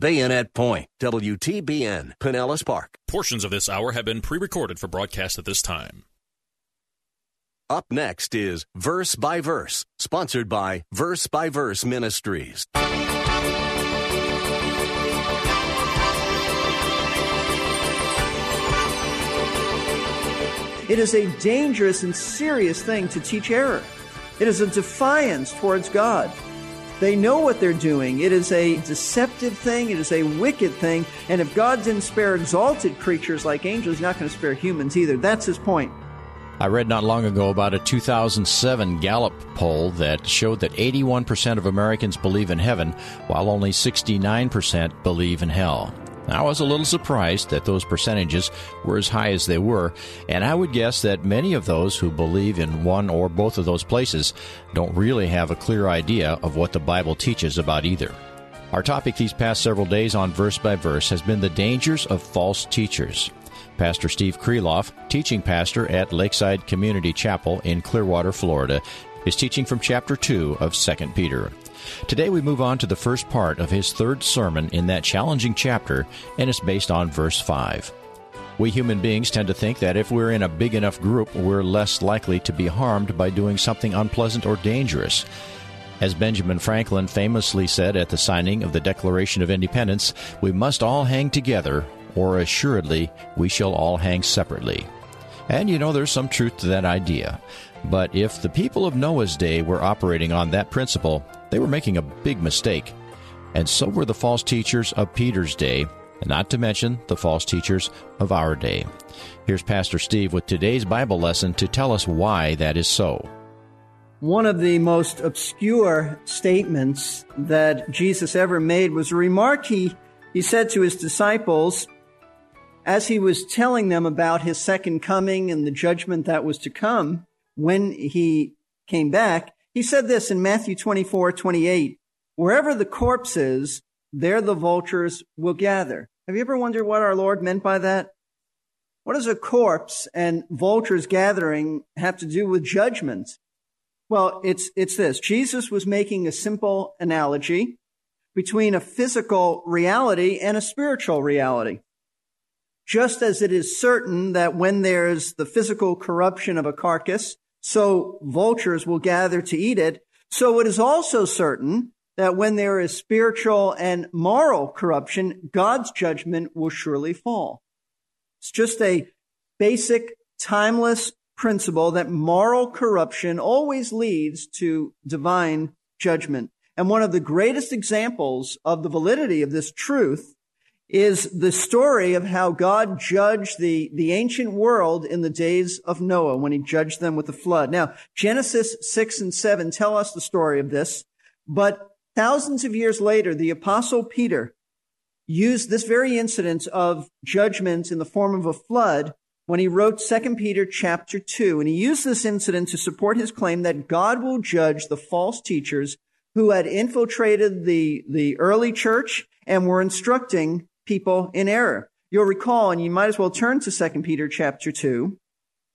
Bayonet Point, WTBN, Pinellas Park. Portions of this hour have been pre-recorded for broadcast at this time. Up next is Verse by Verse, sponsored by Verse Ministries. It is a dangerous and serious thing to teach error. It is a defiance towards God. They know what they're doing. It is a deceptive thing. It is a wicked thing. And if God didn't spare exalted creatures like angels, he's not going to spare humans either. That's his point. I read not long ago about a 2007 Gallup poll that showed that 81% of Americans believe in heaven, while only 69% believe in hell. I was a little surprised that those percentages were as high as they were, and I would guess that many of those who believe in one or both of those places don't really have a clear idea of what the Bible teaches about either. Our topic these past several days on Verse by Verse has been the dangers of false teachers. Pastor Steve Kreloff, teaching pastor at Lakeside Community Chapel in Clearwater, Florida, is teaching from chapter 2 of 2 Peter. Today we move on to the first part of his third sermon in that challenging chapter, and it's based on verse 5. We human beings tend to think that if we're in a big enough group, we're less likely to be harmed by doing something unpleasant or dangerous. As Benjamin Franklin famously said at the signing of the Declaration of Independence, we must all hang together, or assuredly we shall all hang separately. And you know, there's some truth to that idea. But if the people of Noah's day were operating on that principle, they were making a big mistake. And so were the false teachers of Peter's day, and not to mention the false teachers of our day. Here's Pastor Steve with today's Bible lesson to tell us why that is so. One of the most obscure statements that Jesus ever made was a remark he said to his disciples as he was telling them about his second coming and the judgment that was to come. When he came back, he said this in Matthew 24:28, wherever the corpse is, there the vultures will gather. Have you ever wondered what our Lord meant by that? What does a corpse and vultures gathering have to do with judgment? Well, it's this. Jesus was making a simple analogy between a physical reality and a spiritual reality. Just as it is certain that when there's the physical corruption of a carcass, so vultures will gather to eat it, so it is also certain that when there is spiritual and moral corruption, God's judgment will surely fall. It's just a basic, timeless principle that moral corruption always leads to divine judgment. And one of the greatest examples of the validity of this truth is the story of how God judged the ancient world in the days of Noah when he judged them with the flood. Now, Genesis 6 and 7 tell us the story of this, but thousands of years later, the Apostle Peter used this very incident of judgment in the form of a flood when he wrote 2 Peter chapter 2, and he used this incident to support his claim that God will judge the false teachers who had infiltrated the early church and were instructing people in error. You'll recall, and you might as well turn to 2 Peter chapter 2,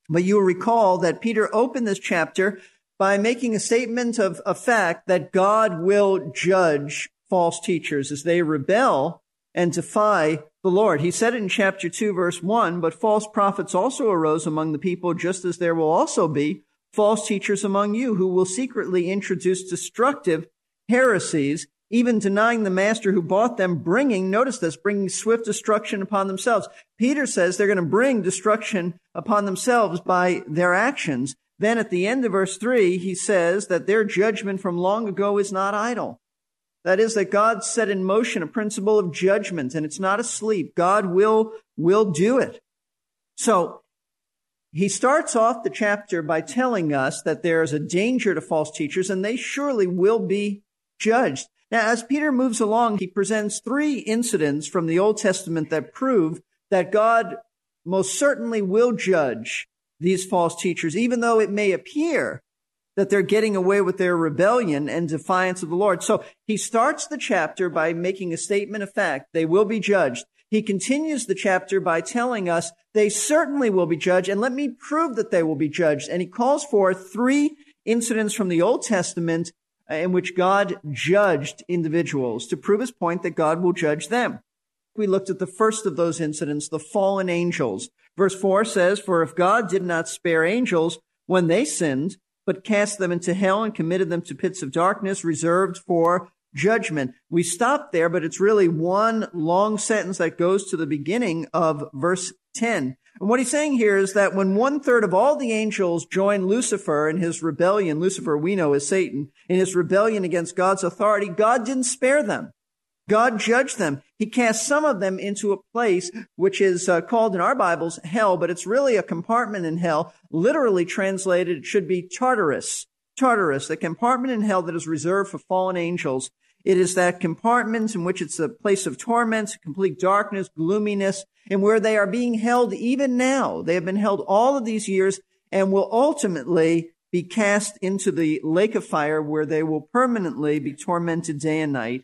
but you'll recall that Peter opened this chapter by making a statement of a fact that God will judge false teachers as they rebel and defy the Lord. He said in chapter 2, verse 1, but false prophets also arose among the people, just as there will also be false teachers among you who will secretly introduce destructive heresies, even denying the master who bought them, bringing swift destruction upon themselves. Peter says they're going to bring destruction upon themselves by their actions. Then at the end of verse 3, he says that their judgment from long ago is not idle. That is, that God set in motion a principle of judgment, and it's not asleep. God will do it. So he starts off the chapter by telling us that there is a danger to false teachers, and they surely will be judged. Now, as Peter moves along, he presents three incidents from the Old Testament that prove that God most certainly will judge these false teachers, even though it may appear that they're getting away with their rebellion and defiance of the Lord. So he starts the chapter by making a statement of fact. They will be judged. He continues the chapter by telling us they certainly will be judged, and let me prove that they will be judged. And he calls for three incidents from the Old Testament in which God judged individuals to prove his point that God will judge them. We looked at the first of those incidents, the fallen angels. Verse 4 says, "For if God did not spare angels when they sinned, but cast them into hell and committed them to pits of darkness reserved for judgment." We stop there, but it's really one long sentence that goes to the beginning of verse 10. And what he's saying here is that when 1/3 of all the angels join Lucifer in his rebellion, Lucifer we know is Satan, in his rebellion against God's authority, God didn't spare them. God judged them. He cast some of them into a place which is called in our Bibles hell, but it's really a compartment in hell. Literally translated, it should be Tartarus. Tartarus, the compartment in hell that is reserved for fallen angels. It is that compartment in which it's a place of torment, complete darkness, gloominess, and where they are being held even now. They have been held all of these years and will ultimately be cast into the lake of fire where they will permanently be tormented day and night,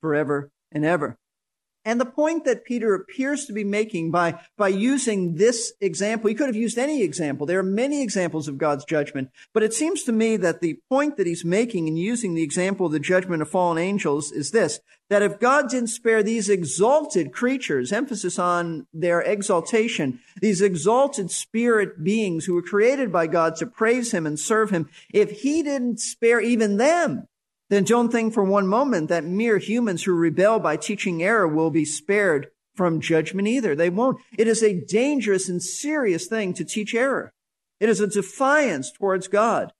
forever and ever. And the point that Peter appears to be making by using this example, he could have used any example. There are many examples of God's judgment, but it seems to me that the point that he's making in using the example of the judgment of fallen angels is this, that if God didn't spare these exalted creatures, emphasis on their exaltation, these exalted spirit beings who were created by God to praise him and serve him, if he didn't spare even them, then don't think for one moment that mere humans who rebel by teaching error will be spared from judgment either. They won't. It is a dangerous and serious thing to teach error. It is a defiance towards God.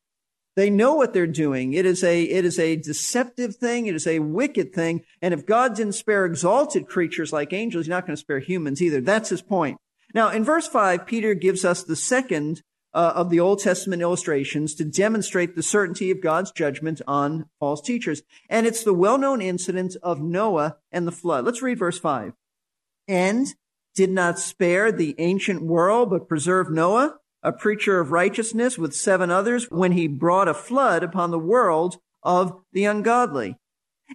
They know what they're doing. It is a deceptive thing. It is a wicked thing. And if God didn't spare exalted creatures like angels, he's not going to spare humans either. That's his point. Now, in verse 5, Peter gives us the second of the Old Testament illustrations to demonstrate the certainty of God's judgment on false teachers. And it's the well-known incident of Noah and the flood. Let's read verse 5. "And did not spare the ancient world, but preserved Noah, a preacher of righteousness, with 7 others, when he brought a flood upon the world of the ungodly."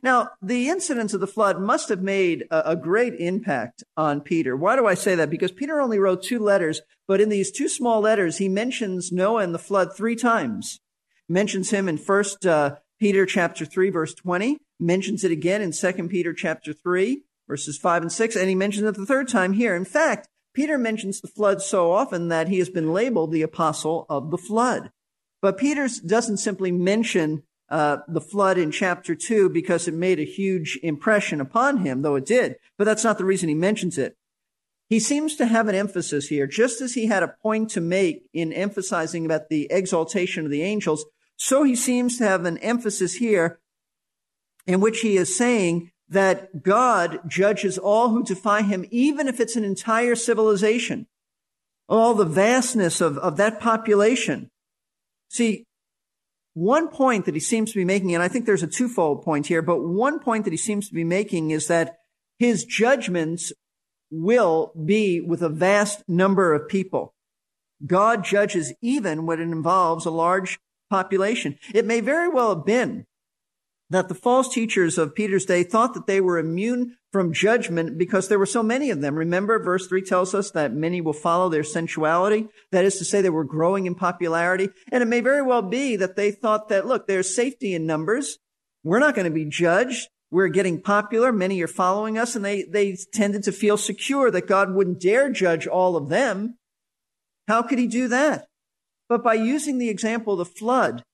Now, the incidents of the flood must have made a great impact on Peter. Why do I say that? Because Peter only wrote 2 letters, but in these 2 small letters, he mentions Noah and the flood 3 times. Mentions him in 1 Peter chapter 3, verse 20. Mentions it again in 2 Peter chapter 3, verses 5 and 6. And he mentions it the 3rd time here. In fact, Peter mentions the flood so often that he has been labeled the apostle of the flood. But Peter doesn't simply mention the flood in chapter 2 because it made a huge impression upon him, though it did. But that's not the reason he mentions it. He seems to have an emphasis here, just as he had a point to make in emphasizing about the exaltation of the angels. So he seems to have an emphasis here in which he is saying that God judges all who defy him, even if it's an entire civilization, all the vastness of that population. See, one point that he seems to be making, and I think there's a twofold point here, but one point that he seems to be making is that his judgments will be with a vast number of people. God judges even when it involves a large population. It may very well have been that the false teachers of Peter's day thought that they were immune from judgment because there were so many of them. Remember, verse 3 tells us that many will follow their sensuality. That is to say, they were growing in popularity. And it may very well be that they thought that, look, there's safety in numbers. We're not going to be judged. We're getting popular. Many are following us. And they tended to feel secure that God wouldn't dare judge all of them. How could he do that? But by using the example of the flood,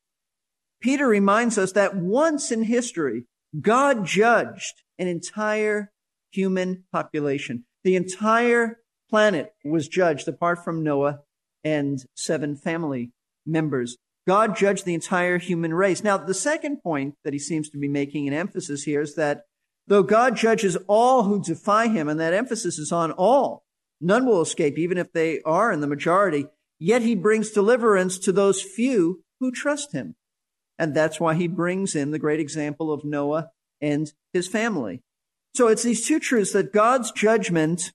Peter reminds us that once in history, God judged an entire human population. The entire planet was judged apart from Noah and 7 family members. God judged the entire human race. Now, the second point that he seems to be making an emphasis here is that though God judges all who defy him, and that emphasis is on all, none will escape, even if they are in the majority, yet he brings deliverance to those few who trust him. And that's why he brings in the great example of Noah and his family. So it's these two truths, that God's judgment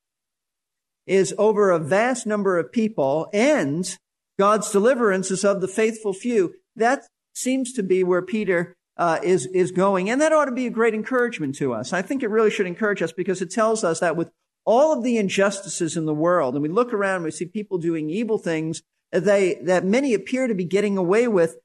is over a vast number of people and God's deliverance is of the faithful few. That seems to be where Peter is going. And that ought to be a great encouragement to us. I think it really should encourage us, because it tells us that with all of the injustices in the world, and we look around and we see people doing evil things that many appear to be getting away with,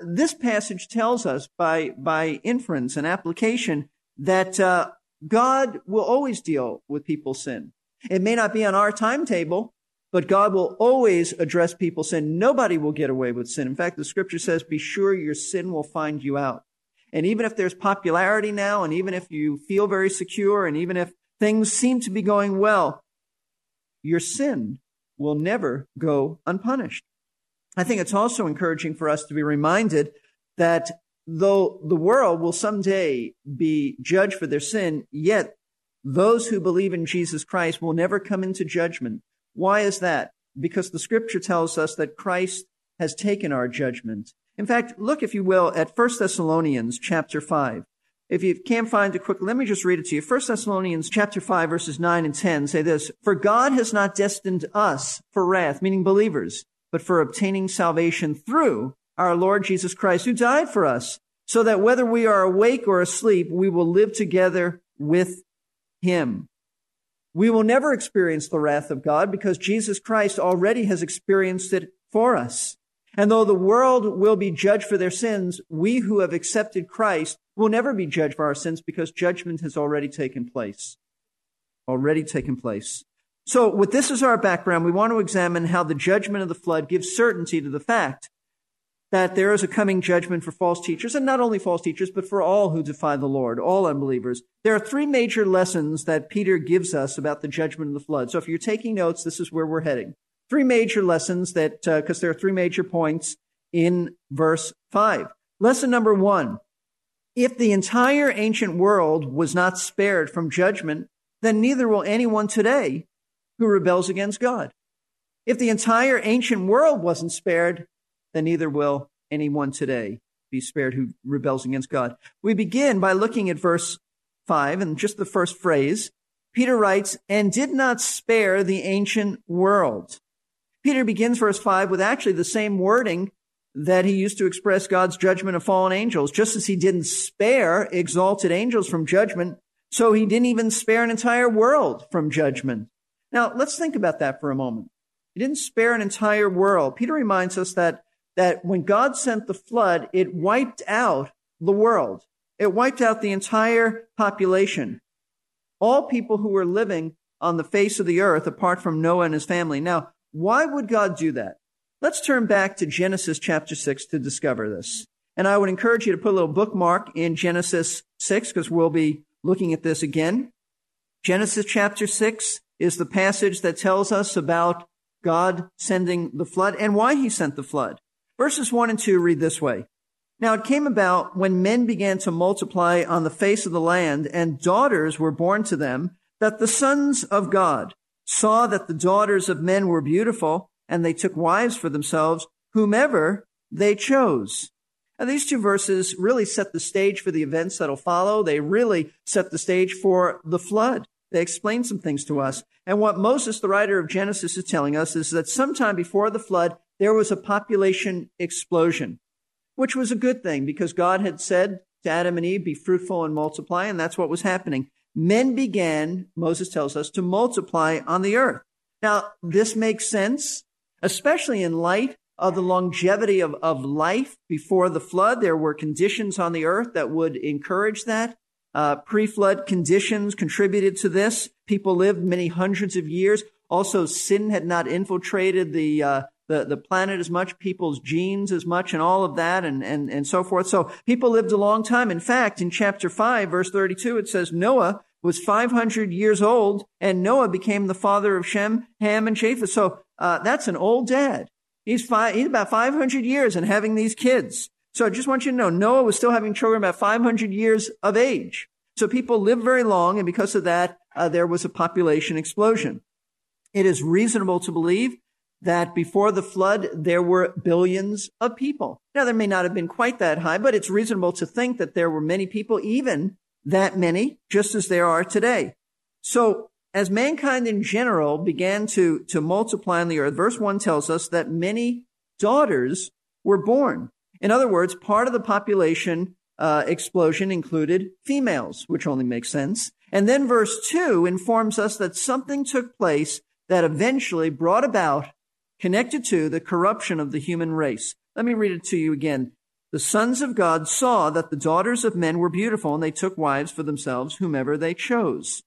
this passage tells us by inference and application that God will always deal with people's sin. It may not be on our timetable, but God will always address people's sin. Nobody will get away with sin. In fact, the scripture says, be sure your sin will find you out. And even if there's popularity now, and even if you feel very secure, and even if things seem to be going well, your sin will never go unpunished. I think it's also encouraging for us to be reminded that though the world will someday be judged for their sin, yet those who believe in Jesus Christ will never come into judgment. Why is that? Because the scripture tells us that Christ has taken our judgment. In fact, look, if you will, at 1 Thessalonians chapter 5. If you can't find it quickly, let me just read it to you. 1 Thessalonians chapter 5, verses 9 and 10 say this: for God has not destined us for wrath, meaning believers, but for obtaining salvation through our Lord Jesus Christ, who died for us, so that whether we are awake or asleep, we will live together with him. We will never experience the wrath of God, because Jesus Christ already has experienced it for us. And though the world will be judged for their sins, we who have accepted Christ will never be judged for our sins, because judgment has already taken place. So with this as our background, we want to examine how the judgment of the flood gives certainty to the fact that there is a coming judgment for false teachers, and not only false teachers, but for all who defy the Lord, all unbelievers. There are three major lessons that Peter gives us about the judgment of the flood. So if you're taking notes, this is where we're heading. Three major lessons that, because there are three major points in verse 5. Lesson number one: if the entire ancient world was not spared from judgment, then neither will anyone today who rebels against God. If the entire ancient world wasn't spared, then neither will anyone today be spared who rebels against God. We begin by looking at verse 5 and just the first phrase. Peter writes, and did not spare the ancient world. Peter begins verse 5 with actually the same wording that he used to express God's judgment of fallen angels. Just as he didn't spare exalted angels from judgment, so he didn't even spare an entire world from judgment. Now, let's think about that for a moment. He didn't spare an entire world. Peter reminds us that when God sent the flood, it wiped out the world. It wiped out the entire population. All people who were living on the face of the earth apart from Noah and his family. Now, why would God do that? Let's turn back to Genesis chapter 6 to discover this. And I would encourage you to put a little bookmark in Genesis 6, because we'll be looking at this again. Genesis chapter 6 is the passage that tells us about God sending the flood and why he sent the flood. Verses 1 and 2 read this way. Now it came about when men began to multiply on the face of the land, and daughters were born to them, that the sons of God saw that the daughters of men were beautiful, and they took wives for themselves, whomever they chose. And these two verses really set the stage for the events that'll follow. They really set the stage for the flood. They explain some things to us. And what Moses, the writer of Genesis, is telling us is that sometime before the flood, there was a population explosion, which was a good thing, because God had said to Adam and Eve, be fruitful and multiply, and that's what was happening. Men began, Moses tells us, to multiply on the earth. Now, this makes sense, especially in light of the longevity of life before the flood. There were conditions on the earth that would encourage that. Pre-flood conditions contributed to this. People lived many hundreds of years. Also, sin had not infiltrated the planet as much, people's genes as much, and all of that, and so forth. So people lived a long time. In fact, in chapter 5, verse 32, it says, Noah was 500 years old, and Noah became the father of Shem, Ham, and Japheth. So that's an old dad. He's about 500 years and having these kids. So I just want you to know, Noah was still having children about 500 years of age. So people lived very long, and because of that, there was a population explosion. It is reasonable to believe that before the flood, there were billions of people. Now, there may not have been quite that high, but it's reasonable to think that there were many people, even that many, just as there are today. So as mankind in general began to multiply on the earth, verse 1 tells us that many daughters were born. In other words, part of the population explosion included females, which only makes sense. And then verse 2 informs us that something took place that eventually brought about, connected to, the corruption of the human race. Let me read it to you again. The sons of God saw that the daughters of men were beautiful, and they took wives for themselves, whomever they chose.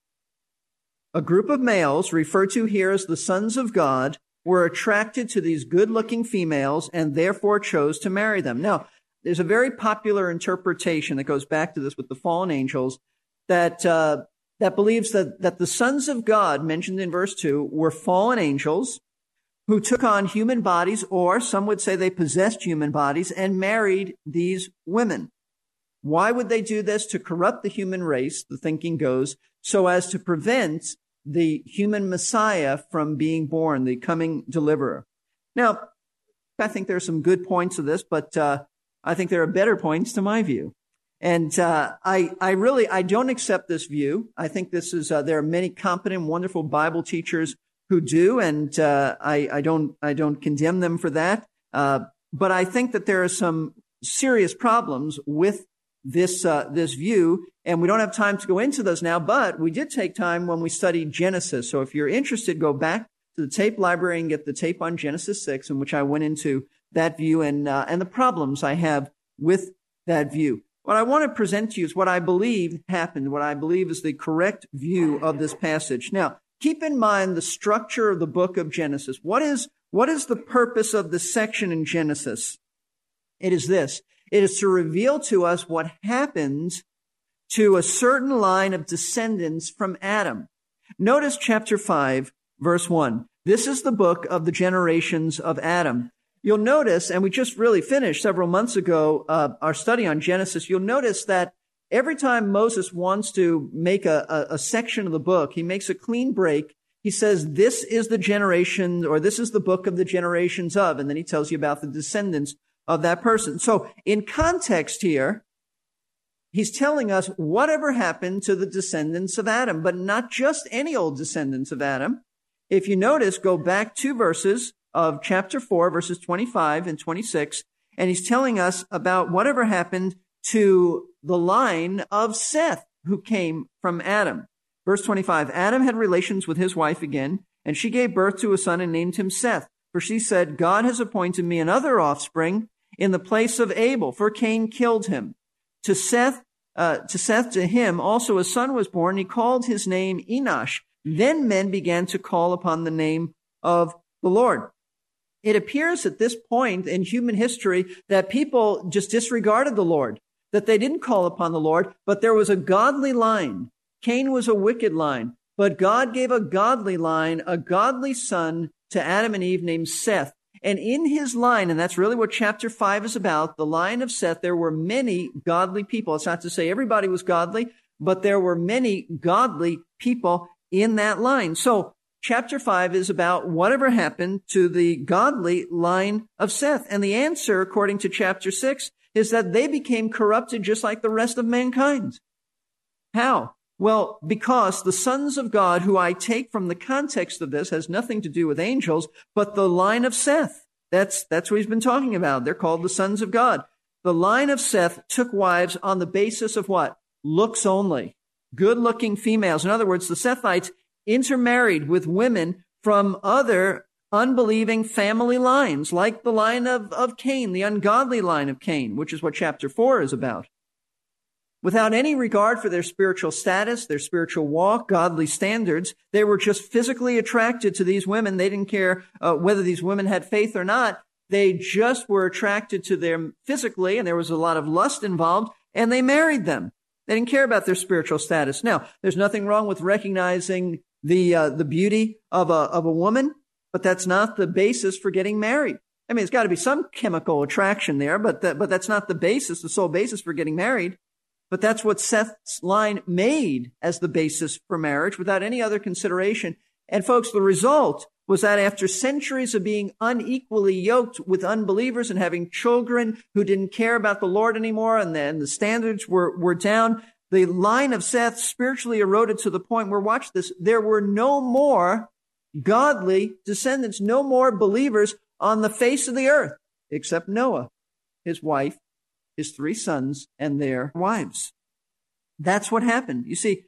A group of males, referred to here as the sons of God, were attracted to these good-looking females and therefore chose to marry them. Now, there's a very popular interpretation that goes back to this with the fallen angels that believes that the sons of God mentioned in verse 2 were fallen angels who took on human bodies, or some would say they possessed human bodies, and married these women. Why would they do this? To corrupt the human race, the thinking goes, so as to prevent the human Messiah from being born, the coming deliverer. Now, I think there are some good points to this, but I think there are better points to my view. And I don't accept this view. I think this is, there are many competent, wonderful Bible teachers who do, and I don't condemn them for that. But I think that there are some serious problems with this view, and we don't have time to go into those now, but we did take time when we studied Genesis. So if you're interested, go back to the tape library and get the tape on Genesis 6, in which I went into that view and the problems I have with that view. What I want to present to you is what I believe happened, what I believe is the correct view of this passage. Now, keep in mind the structure of the book of Genesis. What is the purpose of the section in Genesis? It is this. It is to reveal to us what happens to a certain line of descendants from Adam. Notice chapter 5, verse 1. This is the book of the generations of Adam. You'll notice, and we just really finished several months ago our study on Genesis, you'll notice that every time Moses wants to make a section of the book, he makes a clean break. He says, this is the generation, or this is the book of the generations of, and then he tells you about the descendants of that person. So in context here, he's telling us whatever happened to the descendants of Adam, but not just any old descendants of Adam. If you notice, go back 2 verses of chapter 4, verses 25 and 26, and he's telling us about whatever happened to the line of Seth, who came from Adam. Verse 25, Adam had relations with his wife again, and she gave birth to a son and named him Seth. For she said, God has appointed me another offspring in the place of Abel, for Cain killed him. To him also a son was born. He called his name Enosh. Then men began to call upon the name of the Lord. It appears at this point in human history that people just disregarded the Lord, that they didn't call upon the Lord, but there was a godly line. Cain was a wicked line, but God gave a godly line, a godly son to Adam and Eve named Seth. And in his line, and that's really what chapter 5 is about, the line of Seth, there were many godly people. It's not to say everybody was godly, but there were many godly people in that line. So chapter 5 is about whatever happened to the godly line of Seth. And the answer, according to chapter 6, is that they became corrupted just like the rest of mankind. How? Well, because the sons of God, who I take from the context of this, has nothing to do with angels, but the line of Seth. That's what he's been talking about. They're called the sons of God. The line of Seth took wives on the basis of what? Looks only. Good-looking females. In other words, the Sethites intermarried with women from other unbelieving family lines, like the line of Cain, the ungodly line of Cain, which is what chapter 4 is about. Without any regard for their spiritual status, their spiritual walk, godly standards, they were just physically attracted to these women. They didn't care whether these women had faith or not. They just were attracted to them physically, and there was a lot of lust involved, and they married them. They didn't care about their spiritual status. Now, there's nothing wrong with recognizing the beauty of a woman, but that's not the basis for getting married. I mean, there's got to be some chemical attraction there, but that's not the basis, the sole basis for getting married. But that's what Seth's line made as the basis for marriage without any other consideration. And folks, the result was that after centuries of being unequally yoked with unbelievers and having children who didn't care about the Lord anymore, and the standards were down, The line of Seth spiritually eroded to the point where, watch this, there were no more godly descendants, no more believers on the face of the earth, except Noah, his wife, his three sons, and their wives. That's what happened. You see,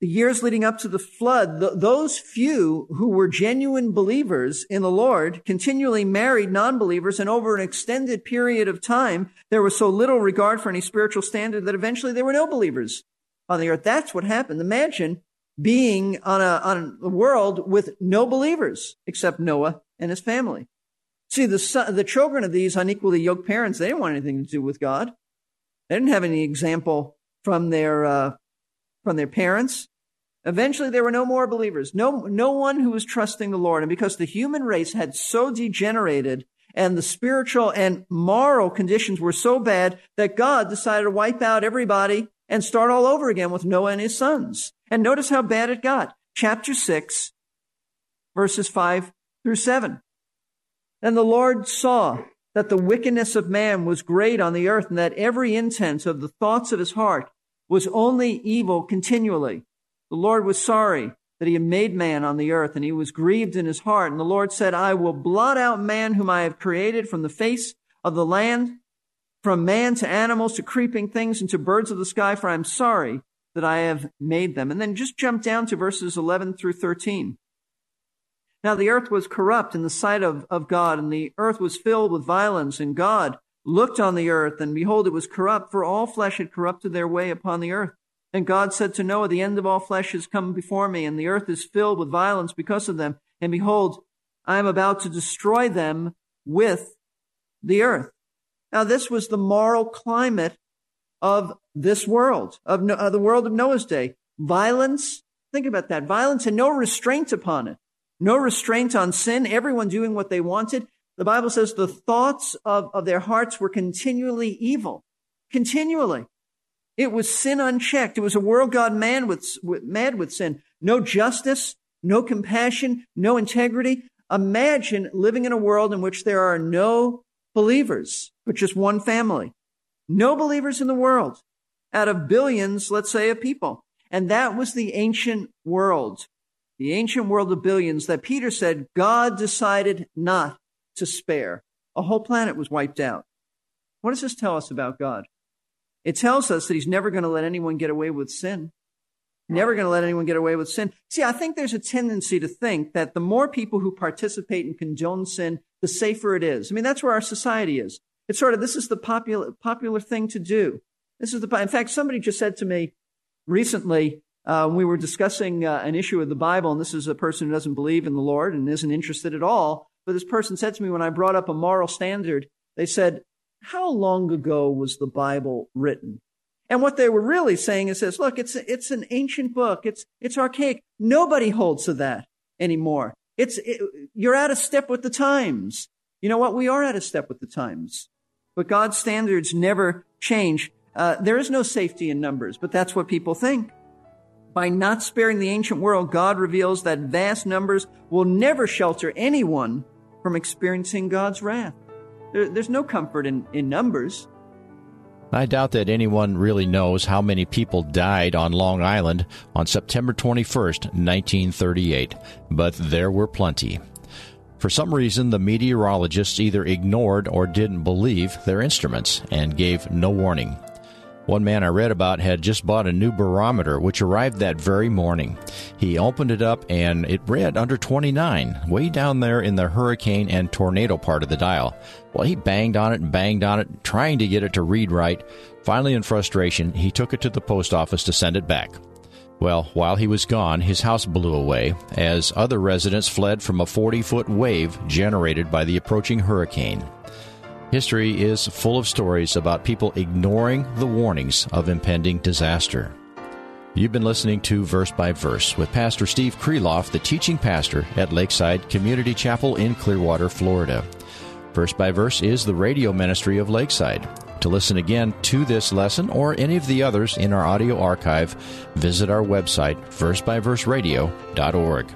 the years leading up to the flood, those few who were genuine believers in the Lord continually married non-believers, and over an extended period of time, there was so little regard for any spiritual standard that eventually there were no believers on the earth. That's what happened. Imagine being on a world with no believers except Noah and his family. See, the children of these unequally yoked parents, they didn't want anything to do with God. They didn't have any example from their parents. Eventually, there were no more believers, no one who was trusting the Lord. And because the human race had so degenerated and the spiritual and moral conditions were so bad that God decided to wipe out everybody and start all over again with Noah and his sons. And notice how bad it got. Chapter 6, verses 5 through 7. Then the Lord saw that the wickedness of man was great on the earth, and that every intent of the thoughts of his heart was only evil continually. The Lord was sorry that he had made man on the earth, and he was grieved in his heart. And the Lord said, I will blot out man whom I have created from the face of the land, from man to animals to creeping things and to birds of the sky, for I am sorry that I have made them. And then just jump down to verses 11 through 13. Now the earth was corrupt in the sight of God, and the earth was filled with violence, and God looked on the earth, and behold, it was corrupt, for all flesh had corrupted their way upon the earth. And God said to Noah, the end of all flesh has come before me, and the earth is filled with violence because of them. And behold, I am about to destroy them with the earth. Now, this was the moral climate of this world, of the world of Noah's day. Violence, think about that, violence and no restraint upon it. No restraint on sin, everyone doing what they wanted. The Bible says the thoughts of their hearts were continually evil, continually. It was sin unchecked. It was a world gone mad with sin. No justice, no compassion, no integrity. Imagine living in a world in which there are no believers, but just one family. No believers in the world out of billions, let's say, of people. And that was the ancient world of billions that Peter said God decided not to spare. A whole planet was wiped out. What does this tell us about God? It tells us that he's never going to let anyone get away with sin. Never going to let anyone get away with sin. See, I think there's a tendency to think that the more people who participate and condone sin, the safer it is. I mean, that's where our society is. It's sort of, this is the popular thing to do. In fact, somebody just said to me recently, we were discussing an issue of the Bible, and this is a person who doesn't believe in the Lord and isn't interested at all. But this person said to me when I brought up a moral standard, they said, how long ago was the Bible written? And what they were really saying is this, look, it's an ancient book. It's archaic. Nobody holds to that anymore. You're out of step with the times. You know what? We are out of step with the times. But God's standards never change. There is no safety in numbers, but that's what people think. By not sparing the ancient world, God reveals that vast numbers will never shelter anyone from experiencing God's wrath. There's no comfort in numbers. I doubt that anyone really knows how many people died on Long Island on September 21st, 1938, but there were plenty. For some reason, the meteorologists either ignored or didn't believe their instruments and gave no warning. One man I read about had just bought a new barometer, which arrived that very morning. He opened it up, and it read under 29, way down there in the hurricane and tornado part of the dial. Well, he banged on it, trying to get it to read right. Finally, in frustration, he took it to the post office to send it back. Well, while he was gone, his house blew away, as other residents fled from a 40-foot wave generated by the approaching hurricane. History is full of stories about people ignoring the warnings of impending disaster. You've been listening to Verse by Verse with Pastor Steve Kreloff, the teaching pastor at Lakeside Community Chapel in Clearwater, Florida. Verse by Verse is the radio ministry of Lakeside. To listen again to this lesson or any of the others in our audio archive, visit our website, versebyverseradio.org.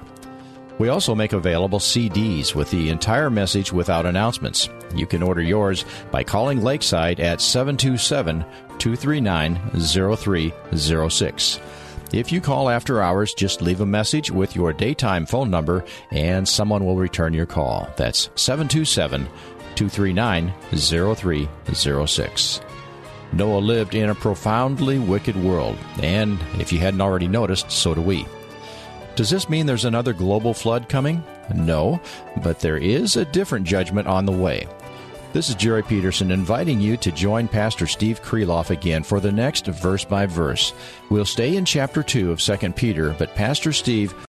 We also make available CDs with the entire message without announcements. You can order yours by calling Lakeside at 727-239-0306. If you call after hours, just leave a message with your daytime phone number, and someone will return your call. That's 727-239-0306. Noah lived in a profoundly wicked world, and if you hadn't already noticed, so do we. Does this mean there's another global flood coming? No, but there is a different judgment on the way. This is Jerry Peterson inviting you to join Pastor Steve Kreloff again for the next Verse by Verse. We'll stay in Chapter 2 of 2 Peter, but Pastor Steve